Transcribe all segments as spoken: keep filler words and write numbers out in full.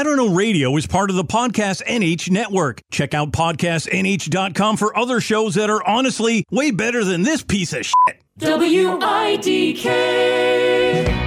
I Don't Know Radio is part of the Podcast N H network. Check out podcast N H dot com for other shows that are honestly way better than this piece of shit. W I D K.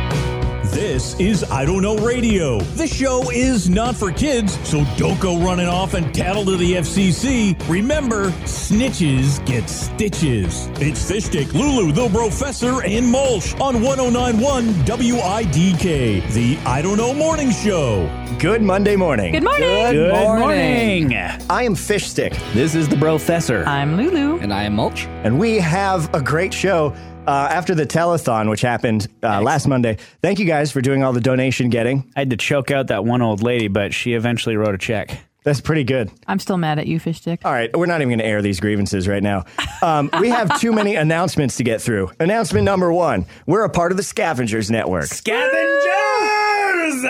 This is I Don't Know Radio. The show is not for kids, so don't go running off and tattle to the F C C. Remember, snitches get stitches. It's Fishstick, Lulu, the Professor, and Mulch on one oh nine point one W I D K, the I Don't Know Morning Show. Good Monday morning. Good morning. Good, Good morning. morning. I am Fishstick. This is the Professor. I'm Lulu. And I am Mulch. And we have a great show. Uh, after the telethon, which happened uh, last Monday, thank you guys for doing all the donation getting. I had to choke out that one old lady, but she eventually wrote a check. That's pretty good. I'm still mad at you, Fishstick. All right, we're not even going to air these grievances right now. Um, we have too many announcements to get through. Announcement number one, we're a part of the Scavengers Network. Scavengers!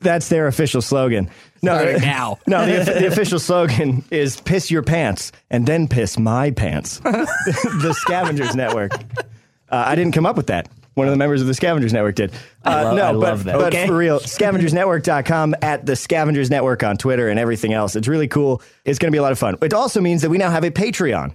That's their official slogan. No, right now. no. The, the official slogan is "Piss your pants and then piss my pants." The Scavengers Network. Uh, I didn't come up with that. One of the members of the Scavengers Network did. Uh, I love, no, I but, love that. But okay. For real, scavengers network dot com, at the Scavengers Network on Twitter and everything else. It's really cool. It's going to be a lot of fun. It also means that we now have a Patreon.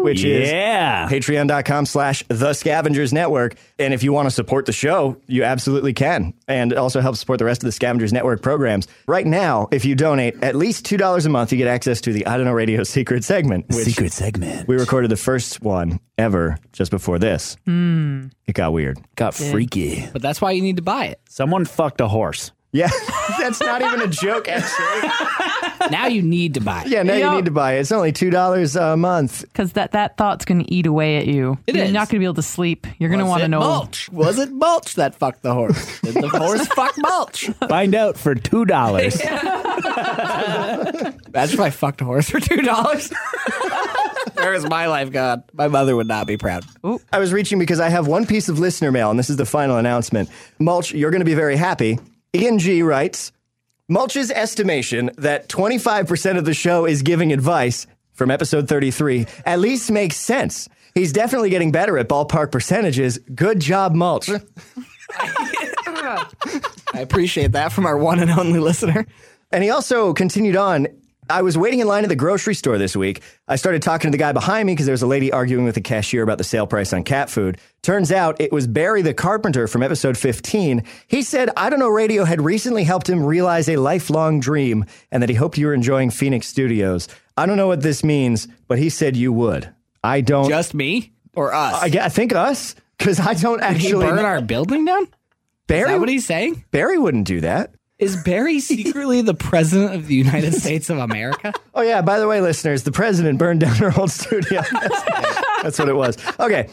Which yeah. is patreon.com slash the Scavengers Network. And if you want to support the show, you absolutely can. And it also helps support the rest of the Scavengers Network programs. Right now, if you donate at least two dollars a month, you get access to the I Don't Know Radio secret segment. Which secret segment. We recorded the first one ever just before this. Mm. It got weird. Got yeah. freaky. But that's why you need to buy it. Someone fucked a horse. Yeah, that's not even a joke, actually. Now you need to buy it. Yeah, now you, you know, need to buy it. It's only two dollars a month. Because that, that thought's going to eat away at you. It You're is. not going to be able to sleep. You're going to want to know. Mulch? Was it Mulch that fucked the horse? Did the horse fuck Mulch? Find out for two dollars. Yeah. That's if I fucked a horse for two dollars. Where is my life gone? My mother would not be proud. Ooh. I was reaching because I have one piece of listener mail, and this is the final announcement. Mulch, you're going to be very happy. Ian G writes, Mulch's estimation that twenty-five percent of the show is giving advice from episode thirty-three at least makes sense. He's definitely getting better at ballpark percentages. Good job, Mulch. I appreciate that from our one and only listener. And he also continued on, I was waiting in line at the grocery store this week. I started talking to the guy behind me because there was a lady arguing with the cashier about the sale price on cat food. Turns out it was Barry the Carpenter from episode fifteen. He said, I Don't Know Radio had recently helped him realize a lifelong dream and that he hoped you were enjoying Phoenix Studios. I don't know what this means, but he said you would. I don't. Just me or us? I, I think us, because I don't actually. Did he burn our building down? Barry, is that what he's saying? Barry wouldn't do that. Is Barry secretly the president of the United States of America? Oh, yeah. By the way, listeners, the president burned down our old studio. That's, that's what it was. Okay.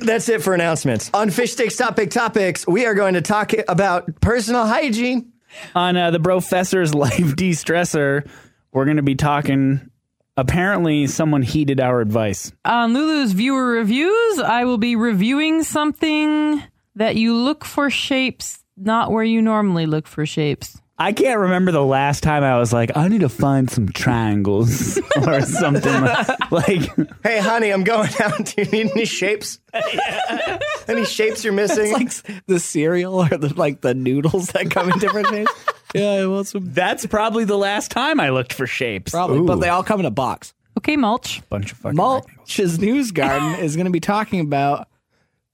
That's it for announcements. On Fishstick's Topic Topics, we are going to talk about personal hygiene. On uh, the Professor's Life De-Stressor, we're going to be talking... Apparently, someone heeded our advice. On Lulu's Viewer Reviews, I will be reviewing something that you look for shapes... Not where you normally look for shapes. I can't remember the last time I was like, I need to find some triangles or something. Like, like, hey, honey, I'm going out. Do you need any shapes? Yeah. Any shapes you're missing? It's like the cereal or the, like the noodles that come in different shapes. Yeah, I want some. That's probably the last time I looked for shapes. Probably, Ooh. But they all come in a box. Okay, Mulch. Bunch of fucking Mulch's News Garden is going to be talking about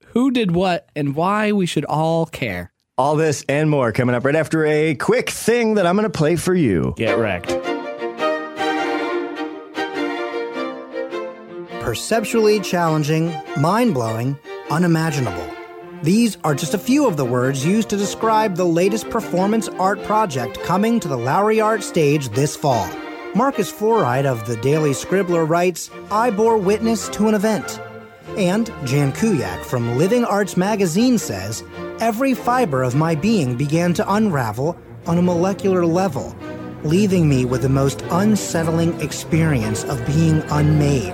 who did what and why we should all care. All this and more coming up right after a quick thing that I'm going to play for you. Get wrecked. Perceptually challenging, mind-blowing, unimaginable. These are just a few of the words used to describe the latest performance art project coming to the Lowry Art Stage this fall. Marcus Fluoride of The Daily Scribbler writes, I bore witness to an event. And Jan Kuyak from Living Arts Magazine says, every fiber of my being began to unravel on a molecular level, leaving me with the most unsettling experience of being unmade.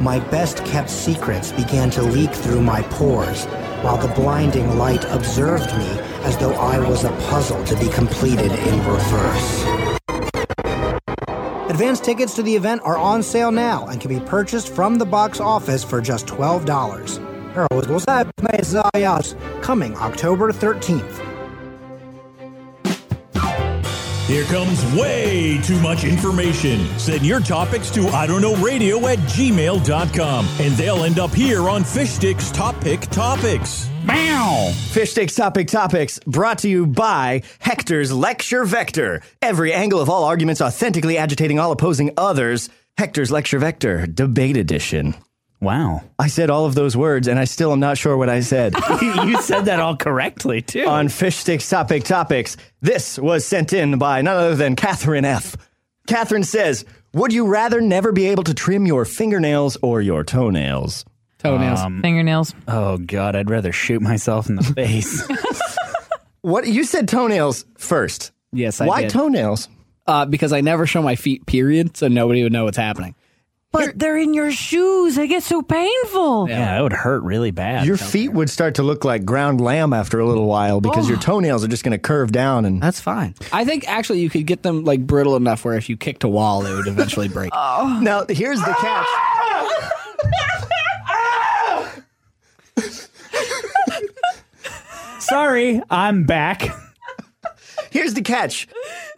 My best-kept secrets began to leak through my pores, while the blinding light observed me as though I was a puzzle to be completed in reverse. Advance tickets to the event are on sale now and can be purchased from the box office for just twelve dollars. Coming October thirteenth. Here comes way too much information. Send your topics to I don't know radio at gmail dot com, and they'll end up here on Fish Sticks Topic Topics. Meow. Fish Sticks Topic Topics, brought to you by Hector's Lecture Vector. Every angle of all arguments, authentically agitating all opposing others. Hector's Lecture Vector, Debate Edition. Wow. I said all of those words, and I still am not sure what I said. You said that all correctly, too. On Fish Sticks Topic Topics, this was sent in by none other than Catherine F. Catherine says, would you rather never be able to trim your fingernails or your toenails? Toenails. Um, Fingernails. Oh, God, I'd rather shoot myself in the face. What? You said toenails first. Yes, I Why did. Why toenails? Uh, because I never show my feet, period, so nobody would know what's happening. But they're in your shoes. They get so painful. Yeah, it would hurt really bad. Your feet there. would start to look like ground lamb after a little while because oh. your toenails are just going to curve down. And that's fine. I think, actually, you could get them like brittle enough where if you kicked a wall, they would eventually break. Oh. Now, here's the catch. Sorry, I'm back. Here's the catch.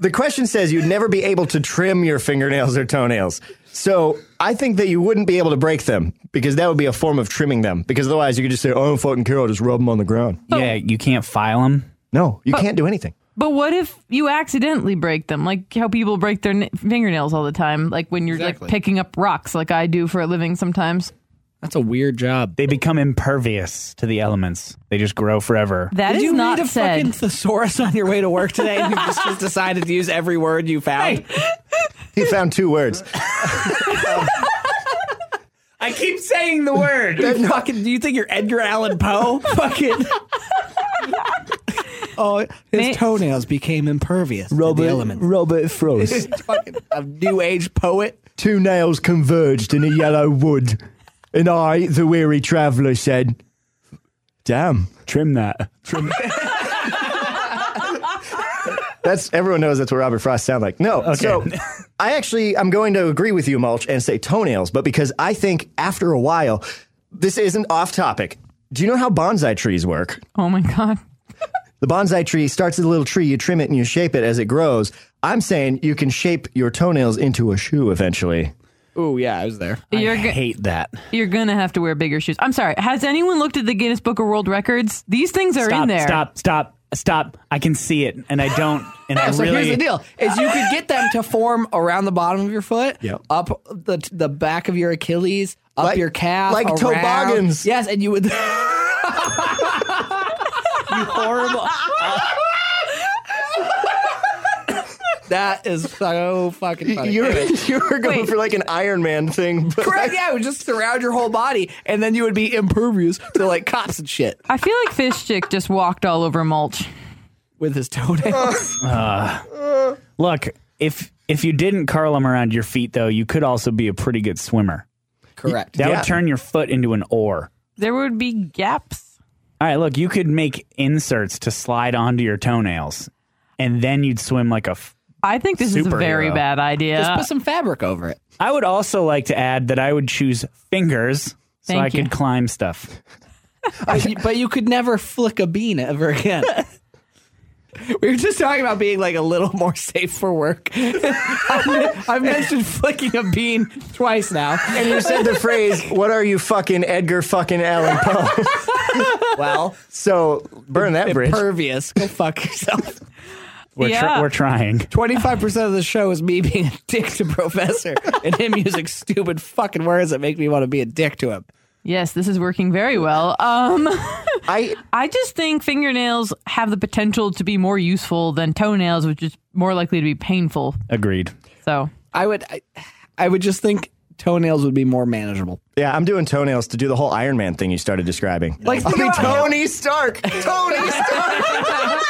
The question says you'd never be able to trim your fingernails or toenails. So I think that you wouldn't be able to break them because that would be a form of trimming them, because otherwise you could just say, oh, fucking Carol, just rub them on the ground. But, yeah, you can't file them. No, you but, can't do anything. But what if you accidentally break them? Like how people break their n- fingernails all the time, like when you're exactly. like picking up rocks like I do for a living sometimes. That's a weird job. They become impervious to the elements. They just grow forever. That Did is not said. Did you read a fucking thesaurus on your way to work today and you just, just decided to use every word you found? Hey. He found two words. I keep saying the word. No. Fucking, do you think you're Edgar Allan Poe? Fucking. Oh, his Man. toenails became impervious Robert, to the elements. Robert Frost. Fucking a new age poet. Two nails converged in a yellow wood. And I, the weary traveler, said, damn, trim that. Trim that. That's, everyone knows that's what Robert Frost sound like. No, okay. So I actually, I'm going to agree with you, Mulch, and say toenails, but because I think after a while, this isn't off topic. Do you know how bonsai trees work? Oh, my God. The bonsai tree starts as a little tree. You trim it and you shape it as it grows. I'm saying you can shape your toenails into a shoe eventually. Oh, yeah, I was there. You're I go- hate that. You're going to have to wear bigger shoes. I'm sorry. Has anyone looked at the Guinness Book of World Records? These things are stop, in there. Stop, stop, stop. I can see it, and I don't. And yeah, I so really... here's the deal, is you could get them to form around the bottom of your foot, yep. up the the back of your Achilles, up like, your calf, like around. Toboggans. Yes, and you would... you horrible... That is so fucking funny. You were, you were going Wait. for like an Iron Man thing. But Correct, like, yeah. It would just surround your whole body, and then you would be impervious to like cops and shit. I feel like Fish Stick just walked all over Mulch. With his toenails. Uh, uh, look, if if you didn't curl them around your feet, though, you could also be a pretty good swimmer. Correct. You, that yeah. would turn your foot into an oar. There would be gaps. All right, look, you could make inserts to slide onto your toenails, and then you'd swim like a... F- I think this Superhero. is a very bad idea. Just put some fabric over it. I would also like to add that I would choose fingers Thank so I you. could climb stuff. I, but you could never flick a bean ever again. We were just talking about being like a little more safe for work. I've, I've mentioned flicking a bean twice now. And you said the phrase, what are you fucking Edgar fucking Allan Poe? Well. So burn that bridge. Impervious. Go fuck yourself. We're, yeah. tr- we're trying. twenty-five percent of the show is me being a dick to Professor and him using stupid fucking words that make me want to be a dick to him. Yes, this is working very well. Um, I I just think fingernails have the potential to be more useful than toenails, which is more likely to be painful. Agreed. So I would I, I would just think toenails would be more manageable. Yeah, I'm doing toenails to do the whole Iron Man thing you started describing. Like I'll be Tony Stark. Tony Stark.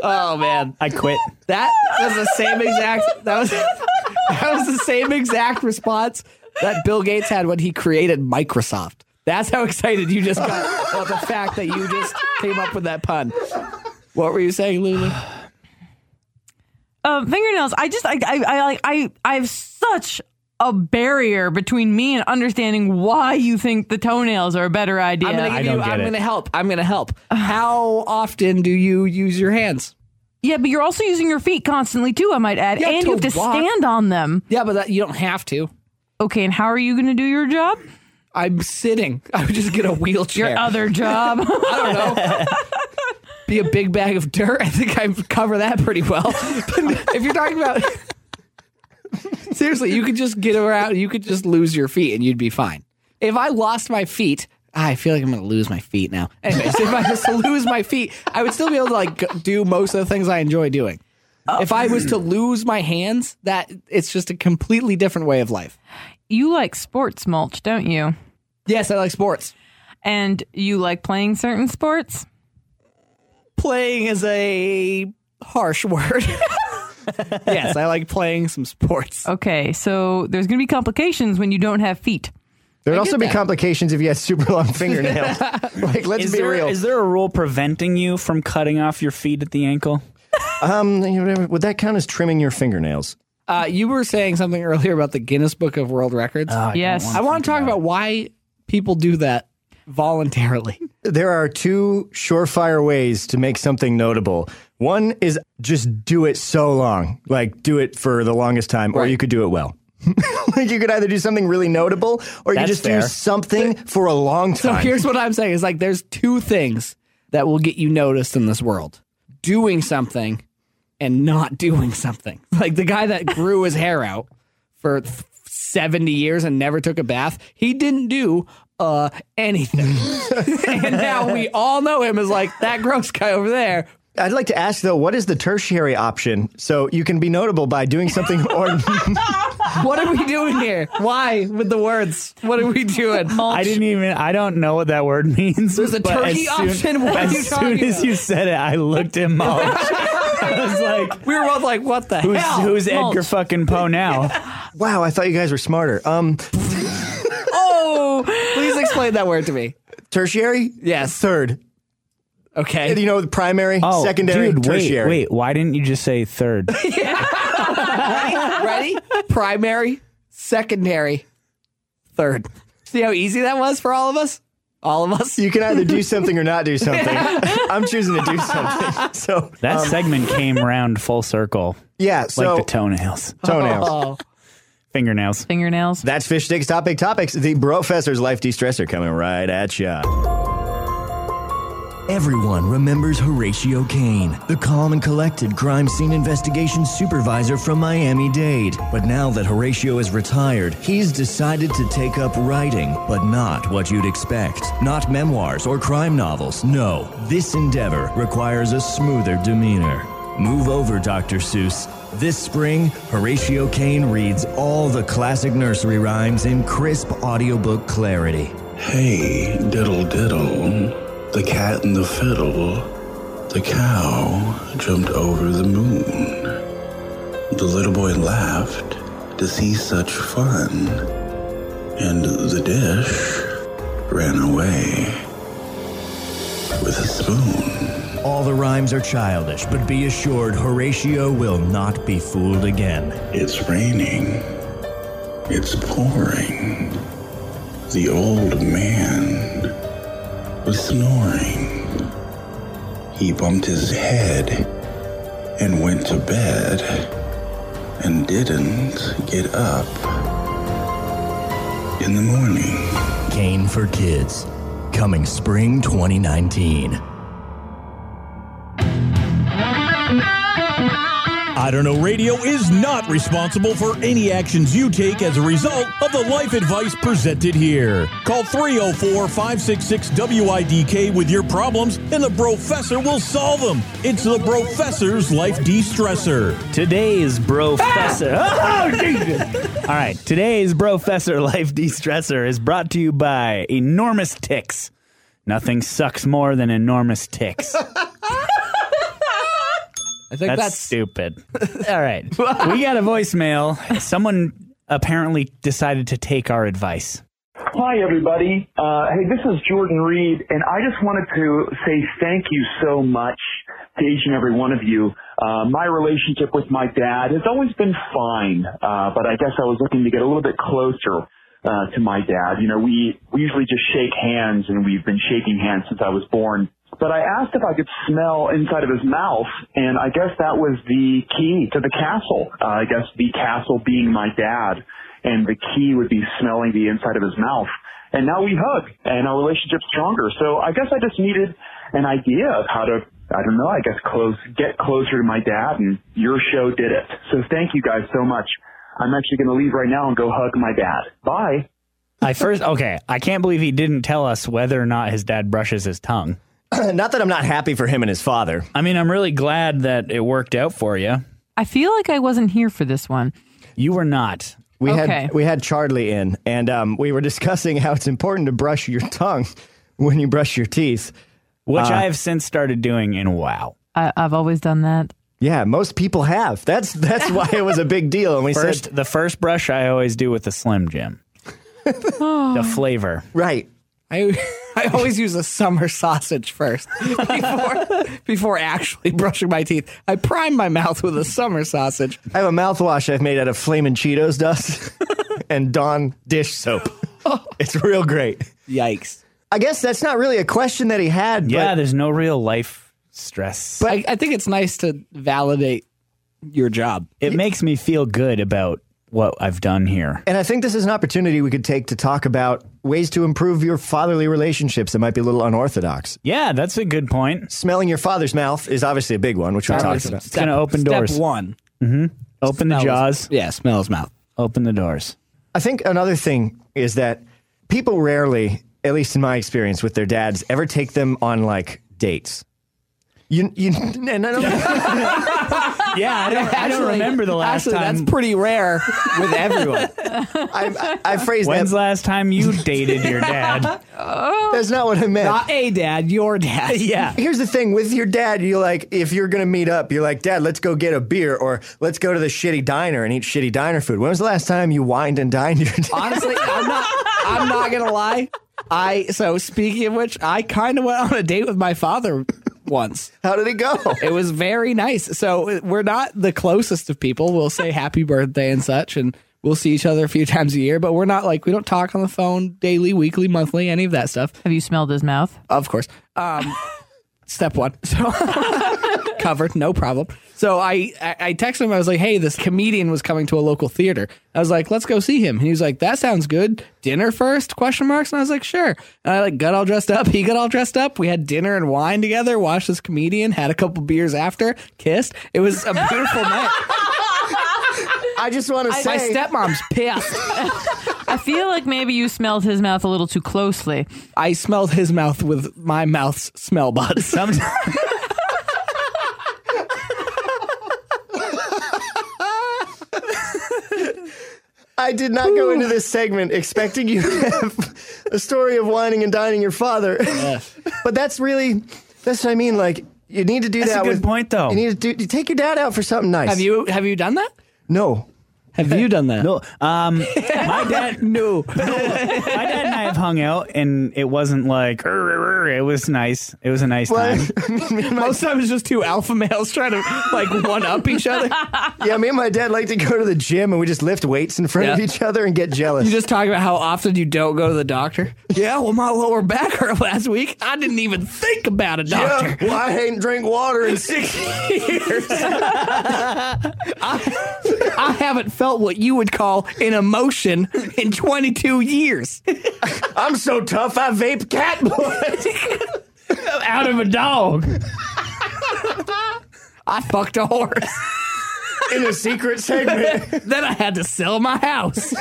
Oh man, I quit. That was the same exact that was that was the same exact response that Bill Gates had when he created Microsoft. That's how excited you just got about the fact that you just came up with that pun. What were you saying, Lulu? Um, fingernails. I just I I I I I have such a barrier between me and understanding why you think the toenails are a better idea. I'm going to give you, I'm going to help. I'm going to help. How often do you use your hands? Yeah, but you're also using your feet constantly, too, I might add. Yeah, and you have to walk. Stand on them. Yeah, but that, you don't have to. Okay, and how are you going to do your job? I'm sitting. I would just get a wheelchair. Your other job. I don't know. Be a big bag of dirt. I think I cover that pretty well. But if you're talking about... Seriously, you could just get around. You could just lose your feet and you'd be fine. If I lost my feet... I feel like I'm going to lose my feet now. Anyways, if I was to lose my feet, I would still be able to like do most of the things I enjoy doing. Oh. If I was to lose my hands, that it's just a completely different way of life. You like sports, Mulch, don't you? Yes, I like sports. And you like playing certain sports? Playing is a harsh word. Yes, I like playing some sports. Okay, so there's going to be complications when you don't have feet. There would also be that. Complications if you had super long fingernails. Like, let's is be there, real. Is there a rule preventing you from cutting off your feet at the ankle? um, would that count as trimming your fingernails? Uh, you were saying something earlier about the Guinness Book of World Records. Oh, I yes. Want I want to talk about, about why people do that voluntarily. There are two surefire ways to make something notable. One is just do it so long. Like, do it for the longest time, right. Or you could do it well. Like you could either do something really notable or you That's just fair. Do something for a long time. So here's what I'm saying. It's like there's two things that will get you noticed in this world. Doing something and not doing something. Like the guy that grew his hair out for seventy years and never took a bath. He didn't do uh, anything. And now we all know him as like that gross guy over there. I'd like to ask, though, what is the tertiary option? So you can be notable by doing something or... What are we doing here? Why? With the words. What are we doing? Mulch. I didn't even... I don't know what that word means. There's a turkey soon, option. What as are you As soon as about? You said it, I looked at Mulch. I was like... We were both like, what the who's, hell? Who's Mulch. Edgar fucking Poe now? Wow, I thought you guys were smarter. Um... Oh! Please explain that word to me. Tertiary? Yes. Third. Okay. You know, the primary, oh, secondary, dude, tertiary. Wait, wait, why didn't you just say third? Right? Ready? Primary, secondary, third. See how easy that was for all of us? All of us? You can either do something or not do something. I'm choosing to do something. So that um, segment came round full circle. Yeah. So, like the toenails. Toenails. Oh. Fingernails. Fingernails. That's Fish Sticks Top Big Topics, the Professor's Life De-Stressor coming right at ya. Everyone remembers Horatio Caine, the calm and collected crime scene investigation supervisor from Miami-Dade. But now that Horatio is retired, he's decided to take up writing, but not what you'd expect. Not memoirs or crime novels, no. This endeavor requires a smoother demeanor. Move over, Doctor Seuss. This spring, Horatio Caine reads all the classic nursery rhymes in crisp audiobook clarity. Hey, diddle diddle. The cat and the fiddle, the cow jumped over the moon. The little boy laughed to see such fun, and the dish ran away with a spoon. All the rhymes are childish, but be assured Horatio will not be fooled again. It's raining, it's pouring, the old man was snoring. He bumped his head and went to bed and didn't get up in the morning. Caine for Kids, coming spring twenty nineteen. I Don't Know Radio is not responsible for any actions you take as a result of the life advice presented here. Call three oh four, five six six, W I D K with your problems and the Brofessor will solve them. It's the Brofessor's Life De-Stressor. Today's Brofessor. Ah! Oh, Jesus. All right. Today's Brofessor Life De-Stressor is brought to you by Enormous Ticks. Nothing sucks more than enormous ticks. I think that's, that's stupid. All right. We got a voicemail. Someone apparently decided to take our advice. Hi, everybody. Uh, hey, this is Jordan Reed, and I just wanted to say thank you so much to each and every one of you Uh, my relationship with my dad has always been fine, uh, but I guess I was looking to get a little bit closer uh, to my dad. You know, we, we usually just shake hands, and we've been shaking hands since I was born. But I asked if I could smell inside of his mouth, and I guess that was the key to the castle. Uh, I guess the castle being my dad, and the key would be smelling the inside of his mouth. And now we hug, and our relationship's stronger. So I guess I just needed an idea of how to, I don't know, I guess close, get closer to my dad, and your show did it. So thank you guys so much. I'm actually going to leave right now and go hug my dad. Bye. I first, okay, I can't believe he didn't tell us whether or not his dad brushes his tongue. Not that I'm not happy for him and his father. I mean, I'm really glad that it worked out for you. I feel like I wasn't here for this one. You were not. We okay. had we had Charlie in, and um, we were discussing how it's important to brush your tongue when you brush your teeth. Which uh, I have since started doing, and wow. I, I've always done that. Yeah, most people have. That's that's why it was a big deal. And we first, said, the first brush I always do with the Slim Jim. The flavor. Right. I I always use a summer sausage first before, before actually brushing my teeth. I prime my mouth with a summer sausage. I have a mouthwash I've made out of Flamin' Cheetos dust and Dawn dish soap. It's real great. Yikes. I guess that's not really a question that he had. Yeah, but there's no real life stress. But I, I think it's nice to validate your job. It, it makes me feel good about what I've done here. And I think this is an opportunity we could take to talk about ways to improve your fatherly relationships that might be a little unorthodox. Yeah, that's a good point. Smelling your father's mouth is obviously a big one, which we talked about. It's going to open doors. Step one. Mm-hmm. Open the jaws. Yeah, smell his mouth. Open the doors. I think another thing is that people rarely, at least in my experience with their dads, ever take them on, like, dates. You, you, no, no, no. Yeah, I don't, actually, I don't remember the last actually, time. Actually, that's pretty rare with everyone. I, I, I phrased When's that. When's last time you dated your dad? That's not what I meant. Not a dad, your dad. Yeah. Here's the thing. With your dad, you're like, if you're going to meet up, you're like, Dad, let's go get a beer, or let's go to the shitty diner and eat shitty diner food. When was the last time you wined and dined your dad? Honestly, I'm not, I'm not going to lie. I So speaking of which, I kind of went on a date with my father once. How did it go? It was very nice. So we're not the closest of people. We'll say happy birthday and such, and we'll see each other a few times a year, but we're not like, we don't talk on the phone daily, weekly, monthly, any of that stuff. Have you smelled his mouth? Of course. Um, step one. So covered, no problem. So I, I, I texted him. I was like, hey, this comedian was coming to a local theater. I was like, let's go see him. And he was like, that sounds good. Dinner first, question marks. And I was like, sure. And I like got all dressed up. He got all dressed up. We had dinner and wine together, watched this comedian, had a couple beers after, kissed. It was a beautiful night. I just want to say. My stepmom's pissed. I feel like maybe you smelled his mouth a little too closely. I smelled his mouth with my mouth's smell buds. Sometimes. I did not go into this segment expecting you to have a story of whining and dining your father. Yeah. But that's really, that's what I mean. Like, you need to do that's that. That's a good with, point, though. You need to do, you take your dad out for something nice. Have you Have you done that? No. Have you done that? No. Um, my dad, no. My dad and I have hung out, and it wasn't like, it was nice. It was a nice well, time. I mean, most of it was just two alpha males trying to, like, one-up each other. Yeah, me and my dad like to go to the gym, and we just lift weights in front yeah. of each other and get jealous. You just talk about how often you don't go to the doctor? Yeah, well, my lower back hurt last week. I didn't even think about a doctor. Yeah, well, I hadn't drank water in six years. I, I haven't felt what you would call an emotion in twenty-two years. I'm so tough, I vape cat boys out of a dog. I fucked a horse in a secret segment. Then I had to sell my house.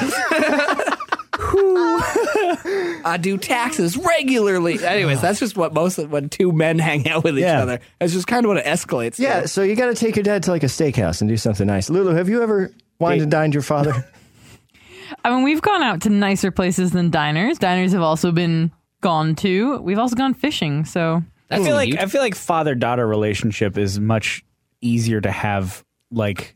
I do taxes regularly. Anyways, that's just what most of when two men hang out with each yeah. other. That's just kind of what it escalates. Yeah, to. So you got to take your dad to like a steakhouse and do something nice. Lulu, have you ever wined and dined your father? I mean, we've gone out to nicer places than diners. Diners have also been gone to. We've also gone fishing. So I feel like I feel like father-daughter relationship is much easier to have like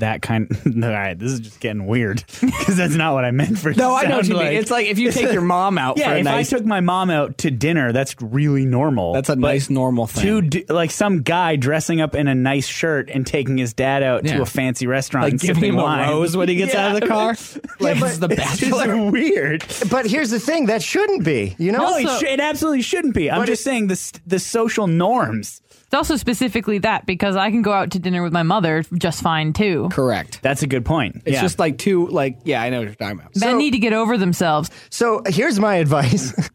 that kind of, all right, this is just getting weird because that's not what I meant for it. No, I know what you like. mean. It's like if you take your mom out yeah, for a night. Yeah, if nice, I took my mom out to dinner, that's really normal. That's a nice normal thing. To do, like some guy dressing up in a nice shirt and taking his dad out yeah. to a fancy restaurant like and giving him wine. A rose when he gets yeah, out of the car. Like, yeah, it's The Bachelor. It's weird. But here's the thing, that shouldn't be, you know? No, also, it, sh- it absolutely shouldn't be. I'm just saying the, the social norms. It's also specifically that because I can go out to dinner with my mother just fine, too. Correct. That's a good point. It's yeah. just like two, like, yeah, I know what you're talking about. Men so, need to get over themselves. So here's my advice.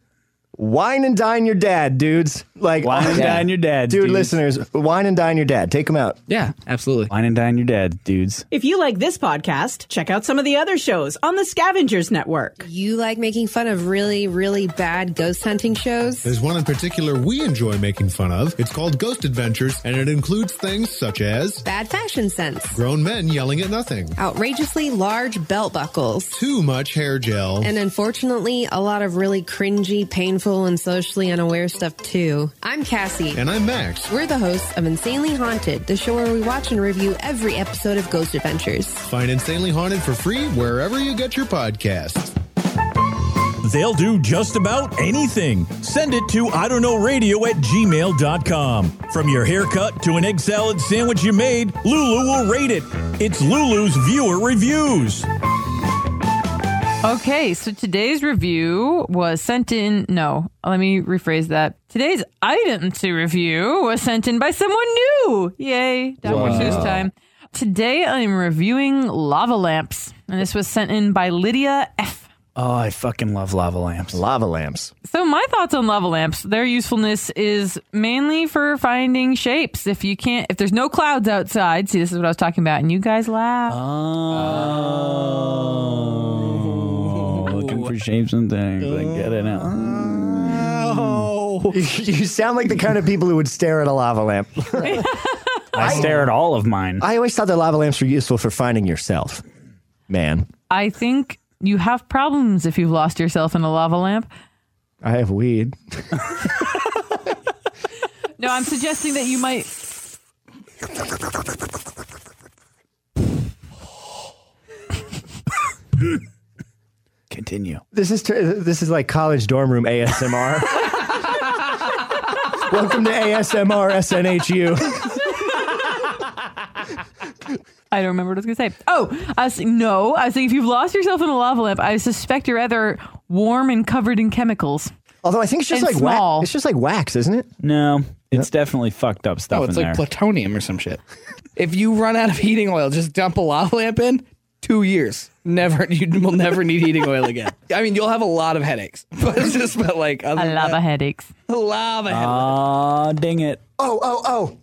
Wine and dine your dad, dudes. Like Wine and dine your dad, dude, dudes. Listeners, wine and dine your dad. Take him out. Yeah, absolutely. Wine and dine your dad, dudes. If you like this podcast, check out some of the other shows on the Scavengers Network. You like making fun of really, really bad ghost hunting shows? There's one in particular we enjoy making fun of. It's called Ghost Adventures, and it includes things such as... bad fashion sense. Grown men yelling at nothing. Outrageously large belt buckles. Too much hair gel. And unfortunately, a lot of really cringy, painful, and socially unaware stuff too. I'm Cassie. And I'm Max. We're the hosts of Insanely Haunted, the show where we watch and review every episode of Ghost Adventures. Find Insanely Haunted for free wherever you get your podcasts. They'll do just about anything. Send it to I don't know radio at gmail dot com. From your haircut to an egg salad sandwich you made, Lulu will rate it. It's Lulu's Viewer Reviews. Okay, so today's review was sent in... No, let me rephrase that. Today's item to review was sent in by someone new. Yay, Doctor Seuss time. Today I'm reviewing lava lamps, and this was sent in by Lydia F. Oh, I fucking love lava lamps. Lava lamps. So my thoughts on lava lamps, their usefulness is mainly for finding shapes. If you can't, if there's no clouds outside, see, this is what I was talking about, and you guys laugh. Oh... oh. Looking for shapes and things. I get it now. Oh. You, you sound like the kind of people who would stare at a lava lamp. I, I stare at all of mine. I always thought that lava lamps were useful for finding yourself. Man. I think you have problems if you've lost yourself in a lava lamp. I have weed. No, I'm suggesting that you might... Continue. This is t- this is like college dorm room A S M R. Welcome to A S M R S N H U. I don't remember what I was going to say. Oh, I was, no. I was saying if you've lost yourself in a lava lamp, I suspect you're rather warm and covered in chemicals. Although I think it's just like wa- it's just like wax, isn't it? No, it's yep. definitely fucked up stuff. Oh, it's in like there. Plutonium or some shit. If you run out of heating oil, just dump a lava lamp in. Two years. Never, you will never need heating oil again. I mean, you'll have a lot of headaches. But it's just about like... A lot of headaches. A lot of headaches. Oh, dang it. Oh, oh, oh.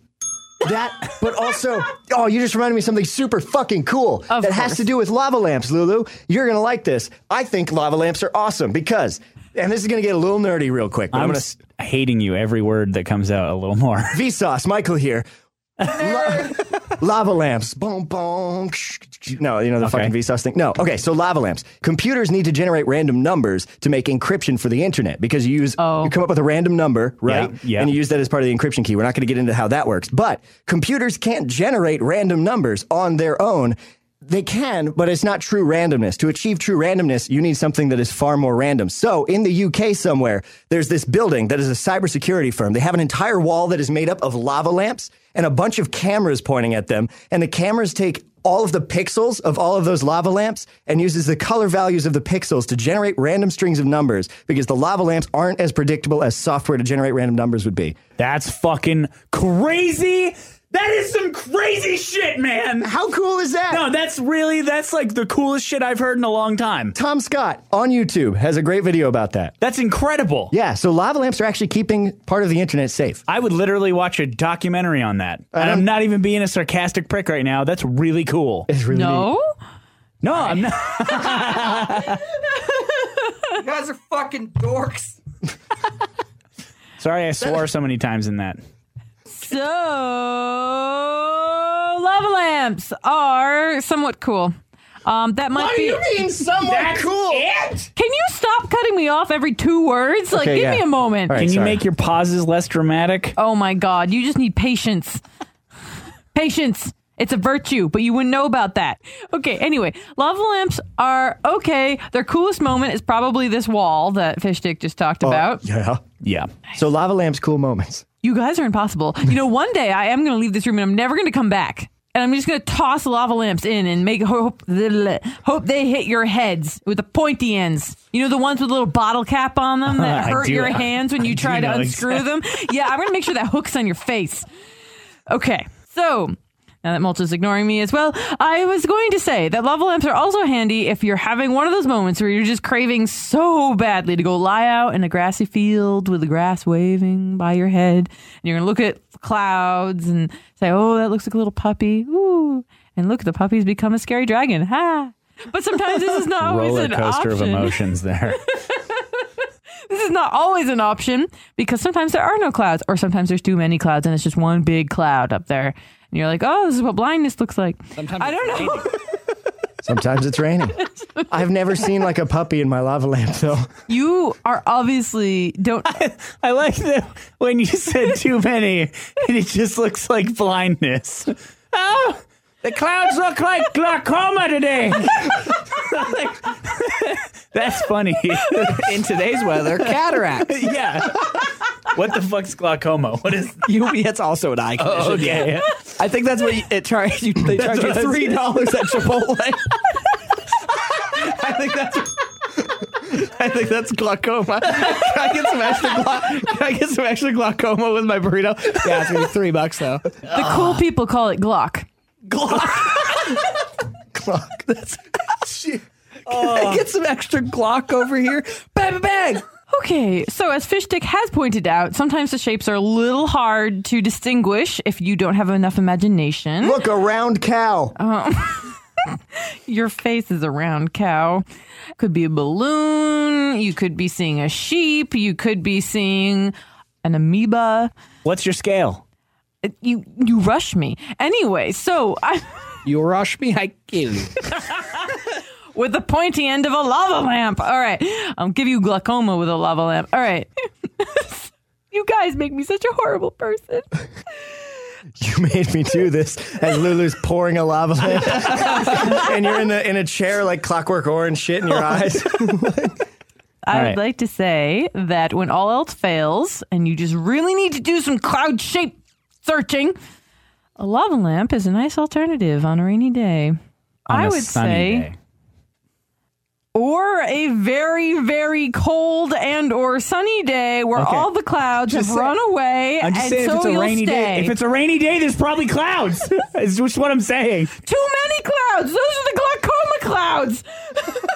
That, but also... Oh, you just reminded me of something super fucking cool. Of that course. Has to do with lava lamps, Lulu. You're going to like this. I think lava lamps are awesome because... And this is going to get a little nerdy real quick. But I'm, I'm going to... hating you every word that comes out a little more. Vsauce, Michael here. La- lava lamps. Boom, boom. No, you know the okay. fucking Vsauce thing? No. Okay, so lava lamps. Computers need to generate random numbers to make encryption for the internet because you use oh. you come up with a random number, right? Yeah, yeah. And you use that as part of the encryption key. We're not going to get into how that works. But computers can't generate random numbers on their own. They can, but it's not true randomness. To achieve true randomness, you need something that is far more random. So in the U K somewhere, there's this building that is a cybersecurity firm. They have an entire wall that is made up of lava lamps and a bunch of cameras pointing at them. And the cameras take all of the pixels of all of those lava lamps and uses the color values of the pixels to generate random strings of numbers because the lava lamps aren't as predictable as software to generate random numbers would be. That's fucking crazy. That is some crazy shit, man. How cool is that? No, that's really, that's like the coolest shit I've heard in a long time. Tom Scott on YouTube has a great video about that. That's incredible. Yeah, so lava lamps are actually keeping part of the internet safe. I would literally watch a documentary on that. And I'm not even being a sarcastic prick right now. That's really cool. It's really No? Neat. No, I... I'm not. You guys are fucking dorks. Sorry I swore so many times in that. So, lava lamps are somewhat cool. Um, that might Why be. What do you mean, somewhat that's cool? It? Can you stop cutting me off every two words? Like, okay, give yeah. me a moment. Right, Can you sorry. make your pauses less dramatic? Oh my God, you just need patience. Patience. It's a virtue, but you wouldn't know about that. Okay, anyway, lava lamps are okay. Their coolest moment is probably this wall that Fishstick just talked oh, about. Yeah, yeah. Nice. So lava lamps, cool moments. You guys are impossible. You know, one day I am going to leave this room and I'm never going to come back. And I'm just going to toss lava lamps in and make hope hope they hit your heads with the pointy ends. You know, the ones with a little bottle cap on them that hurt your hands when you I try to unscrew exactly. them? Yeah, I'm going to make sure that hook's on your face. Okay, so... Now that Mulch is ignoring me as well, I was going to say that lava lamps are also handy if you're having one of those moments where you're just craving so badly to go lie out in a grassy field with the grass waving by your head. And you're going to look at clouds and say, oh, that looks like a little puppy. Ooh, and look, the puppy's become a scary dragon. Ha! But sometimes this is not always an option. Roller coaster of emotions there. This is not always an option because sometimes there are no clouds or sometimes there's too many clouds and it's just one big cloud up there. And you're like, oh, this is what blindness looks like. Sometimes I don't know. Sometimes it's raining. I've never seen like a puppy in my lava lamp, though. You are obviously don't. I, I like that when you said too many and it just looks like blindness. Oh, the clouds look like glaucoma today. Like, that's funny. In today's weather, cataracts. Yeah. What the fuck's glaucoma? What is you? That's also an eye condition. Oh, okay. Yeah. I think that's what you, it charges you. They charge you three dollars at Chipotle. I think that's. I think that's glaucoma. Can I get some extra? Glau- can I get some extra glaucoma with my burrito? Yeah, it's gonna be three bucks though. The oh. cool people call it Glock. Glock. Glock. That's shit. Oh. Can I get some extra Glock over here? Bang, bang. Okay, so as Fishstick has pointed out, sometimes the shapes are a little hard to distinguish if you don't have enough imagination. Look, a round cow. Um, your face is a round cow. Could be a balloon. You could be seeing a sheep. You could be seeing an amoeba. What's your scale? You you rush me. Anyway, so I... You rush me, I kill you. With the pointy end of a lava lamp. All right. I'll give you glaucoma with a lava lamp. All right. You guys make me such a horrible person. You made me do this as Lulu's pouring a lava lamp. And you're in the in a chair like Clockwork Orange shit in your eyes. I all would right. like to say that when all else fails and you just really need to do some cloud shape searching, a lava lamp is a nice alternative on a rainy day. On I a would sunny say... Day. Or a very, very cold and or sunny day where okay. all the clouds just have say, run away I'm just and saying so if it's a you'll rainy stay. Day, if it's a rainy day, there's probably clouds. Is just what I'm saying. Too many clouds. Those are the glaucoma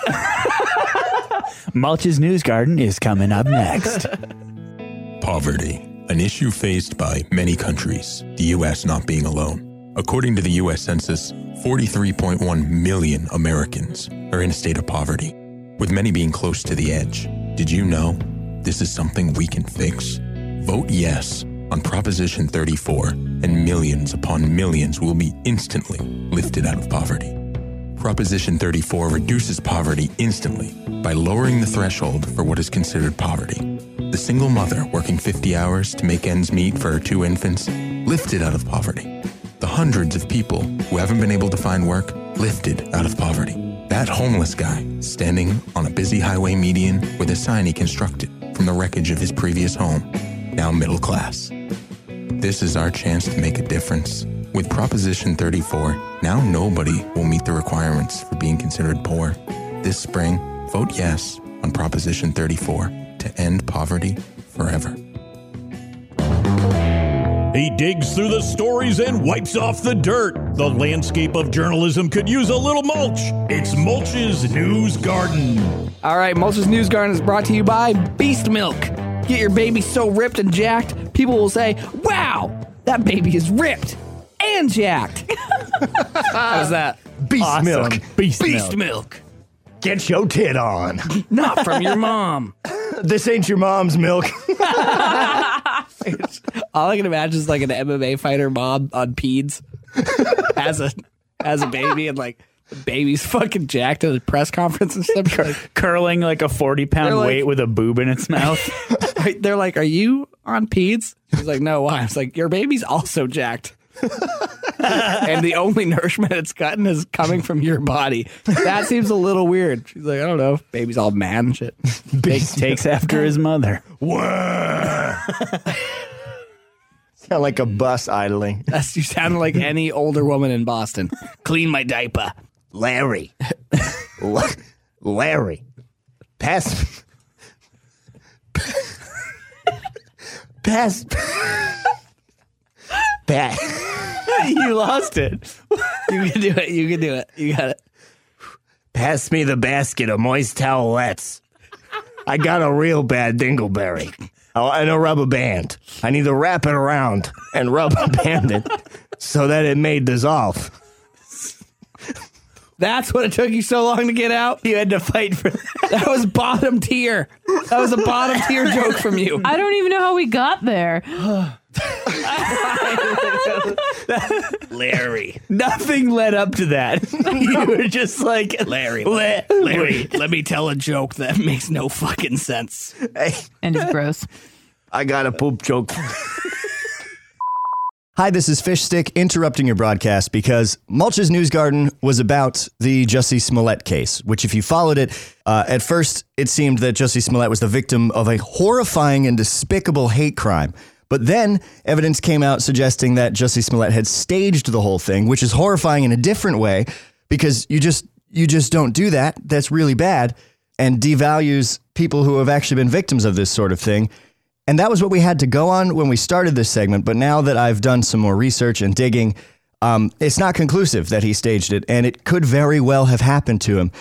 clouds. Mulch's News Garden is coming up next. Poverty, an issue faced by many countries, the U S not being alone. According to the U S Census, forty-three point one million Americans are in a state of poverty, with many being close to the edge. Did you know this is something we can fix? Vote yes on Proposition thirty-four, and millions upon millions will be instantly lifted out of poverty. Proposition thirty-four reduces poverty instantly by lowering the threshold for what is considered poverty. The single mother working fifty hours to make ends meet for her two infants, lifted out of poverty. The hundreds of people who haven't been able to find work, lifted out of poverty. That homeless guy standing on a busy highway median with a sign he constructed from the wreckage of his previous home, now middle class. This is our chance to make a difference. With Proposition thirty-four, now nobody will meet the requirements for being considered poor. This spring, vote yes on Proposition thirty-four to end poverty forever. He digs through the stories and wipes off the dirt. The landscape of journalism could use a little mulch. It's Mulch's News Garden. All right, Mulch's News Garden is brought to you by Beast Milk. Get your baby so ripped and jacked, people will say, wow, that baby is ripped and jacked. How's that? Beast awesome. Milk. Beast, Beast milk. milk. Get your tit on. Not from your mom. This ain't your mom's milk. All I can imagine is like an M M A fighter mom on peds as a as a baby, and like the baby's fucking jacked at a press conference and stuff, Cur- curling like a forty pound like, weight with a boob in its mouth. They're like, "Are you on peds?" He's like, "No, why?" I was like, "Your baby's also jacked." and the only nourishment it's gotten is coming from your body. That seems a little weird. She's like, I don't know. Baby's all mad and shit. Take, takes after his mother. Whoa. Sound like a bus idling. That's, you sound like any older woman in Boston. Clean my diaper. Larry. Larry. Pass. Pass. Pat. You lost it. You can do it. You can do it. You got it. Pass me the basket of moist towelettes. I got a real bad dingleberry. Oh, and a rubber band. I need to wrap it around and rubber band it so that it may dissolve. That's what it took you so long to get out? You had to fight for that. That was bottom tier. That was a bottom tier joke from you. I don't even know how we got there. Larry. Nothing led up to that. You were just like, Larry, la- Larry, let me tell a joke that makes no fucking sense. Hey. And it's gross. I got a poop joke. Hi, this is Fish Stick interrupting your broadcast because Mulch's News Garden was about the Jussie Smollett case, which if you followed it, uh, at first it seemed that Jussie Smollett was the victim of a horrifying and despicable hate crime. But then evidence came out suggesting that Jussie Smollett had staged the whole thing, which is horrifying in a different way because you just you just don't do that. That's really bad and devalues people who have actually been victims of this sort of thing. And that was what we had to go on when we started this segment. But now that I've done some more research and digging, um, it's not conclusive that he staged it, and it could very well have happened to him.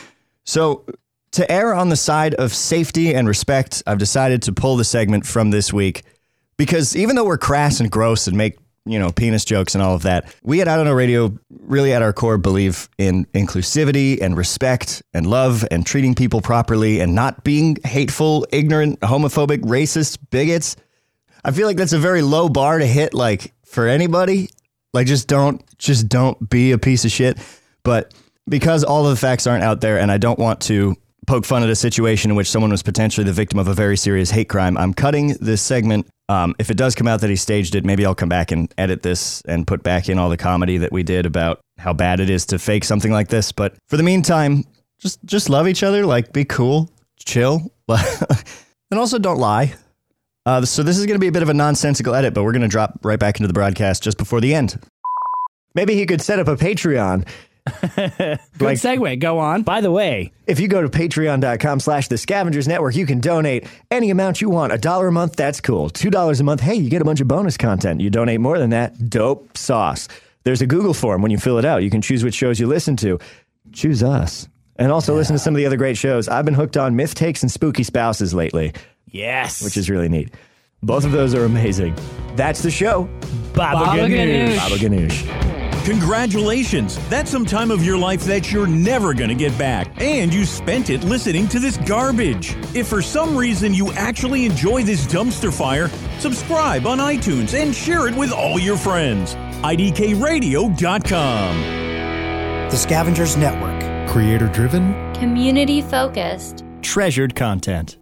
So to err on the side of safety and respect, I've decided to pull the segment from this week because even though we're crass and gross and make, you know, penis jokes and all of that, we at I Don't Know Radio really at our core believe in inclusivity and respect and love and treating people properly and not being hateful, ignorant, homophobic, racist, bigots. I feel like that's a very low bar to hit, like, for anybody. Like, just don't, just don't be a piece of shit. But because all of the facts aren't out there and I don't want to poke fun at a situation in which someone was potentially the victim of a very serious hate crime, I'm cutting this segment. Um, if it does come out that he staged it, maybe I'll come back and edit this and put back in all the comedy that we did about how bad it is to fake something like this. But for the meantime, just just love each other, like be cool, chill, and also don't lie. Uh, so this is going to be a bit of a nonsensical edit, but we're going to drop right back into the broadcast just before the end. Maybe he could set up a Patreon. Good like, segue. Go on. By the way, if you go to patreon.com slash the Scavengers Network, you can donate any amount you want. A dollar a month. That's cool. Two dollars a month. Hey, you get a bunch of bonus content. You donate more than that. Dope sauce. There's a Google form. When you fill it out, you can choose which shows you listen to. Choose us. And also yeah. listen to some of the other great shows. I've been hooked on Myth Takes and Spooky Spouses lately. Yes. Which is really neat. Both of those are amazing. That's the show. Baba Ganoush. Baba Ganoush. Congratulations! That's some time of your life that you're never going to get back, and you spent it listening to this garbage. If for some reason you actually enjoy this dumpster fire, subscribe on iTunes and share it with all your friends. I D K radio dot com. The Scavengers Network. Creator-driven. Community-focused. Treasured content.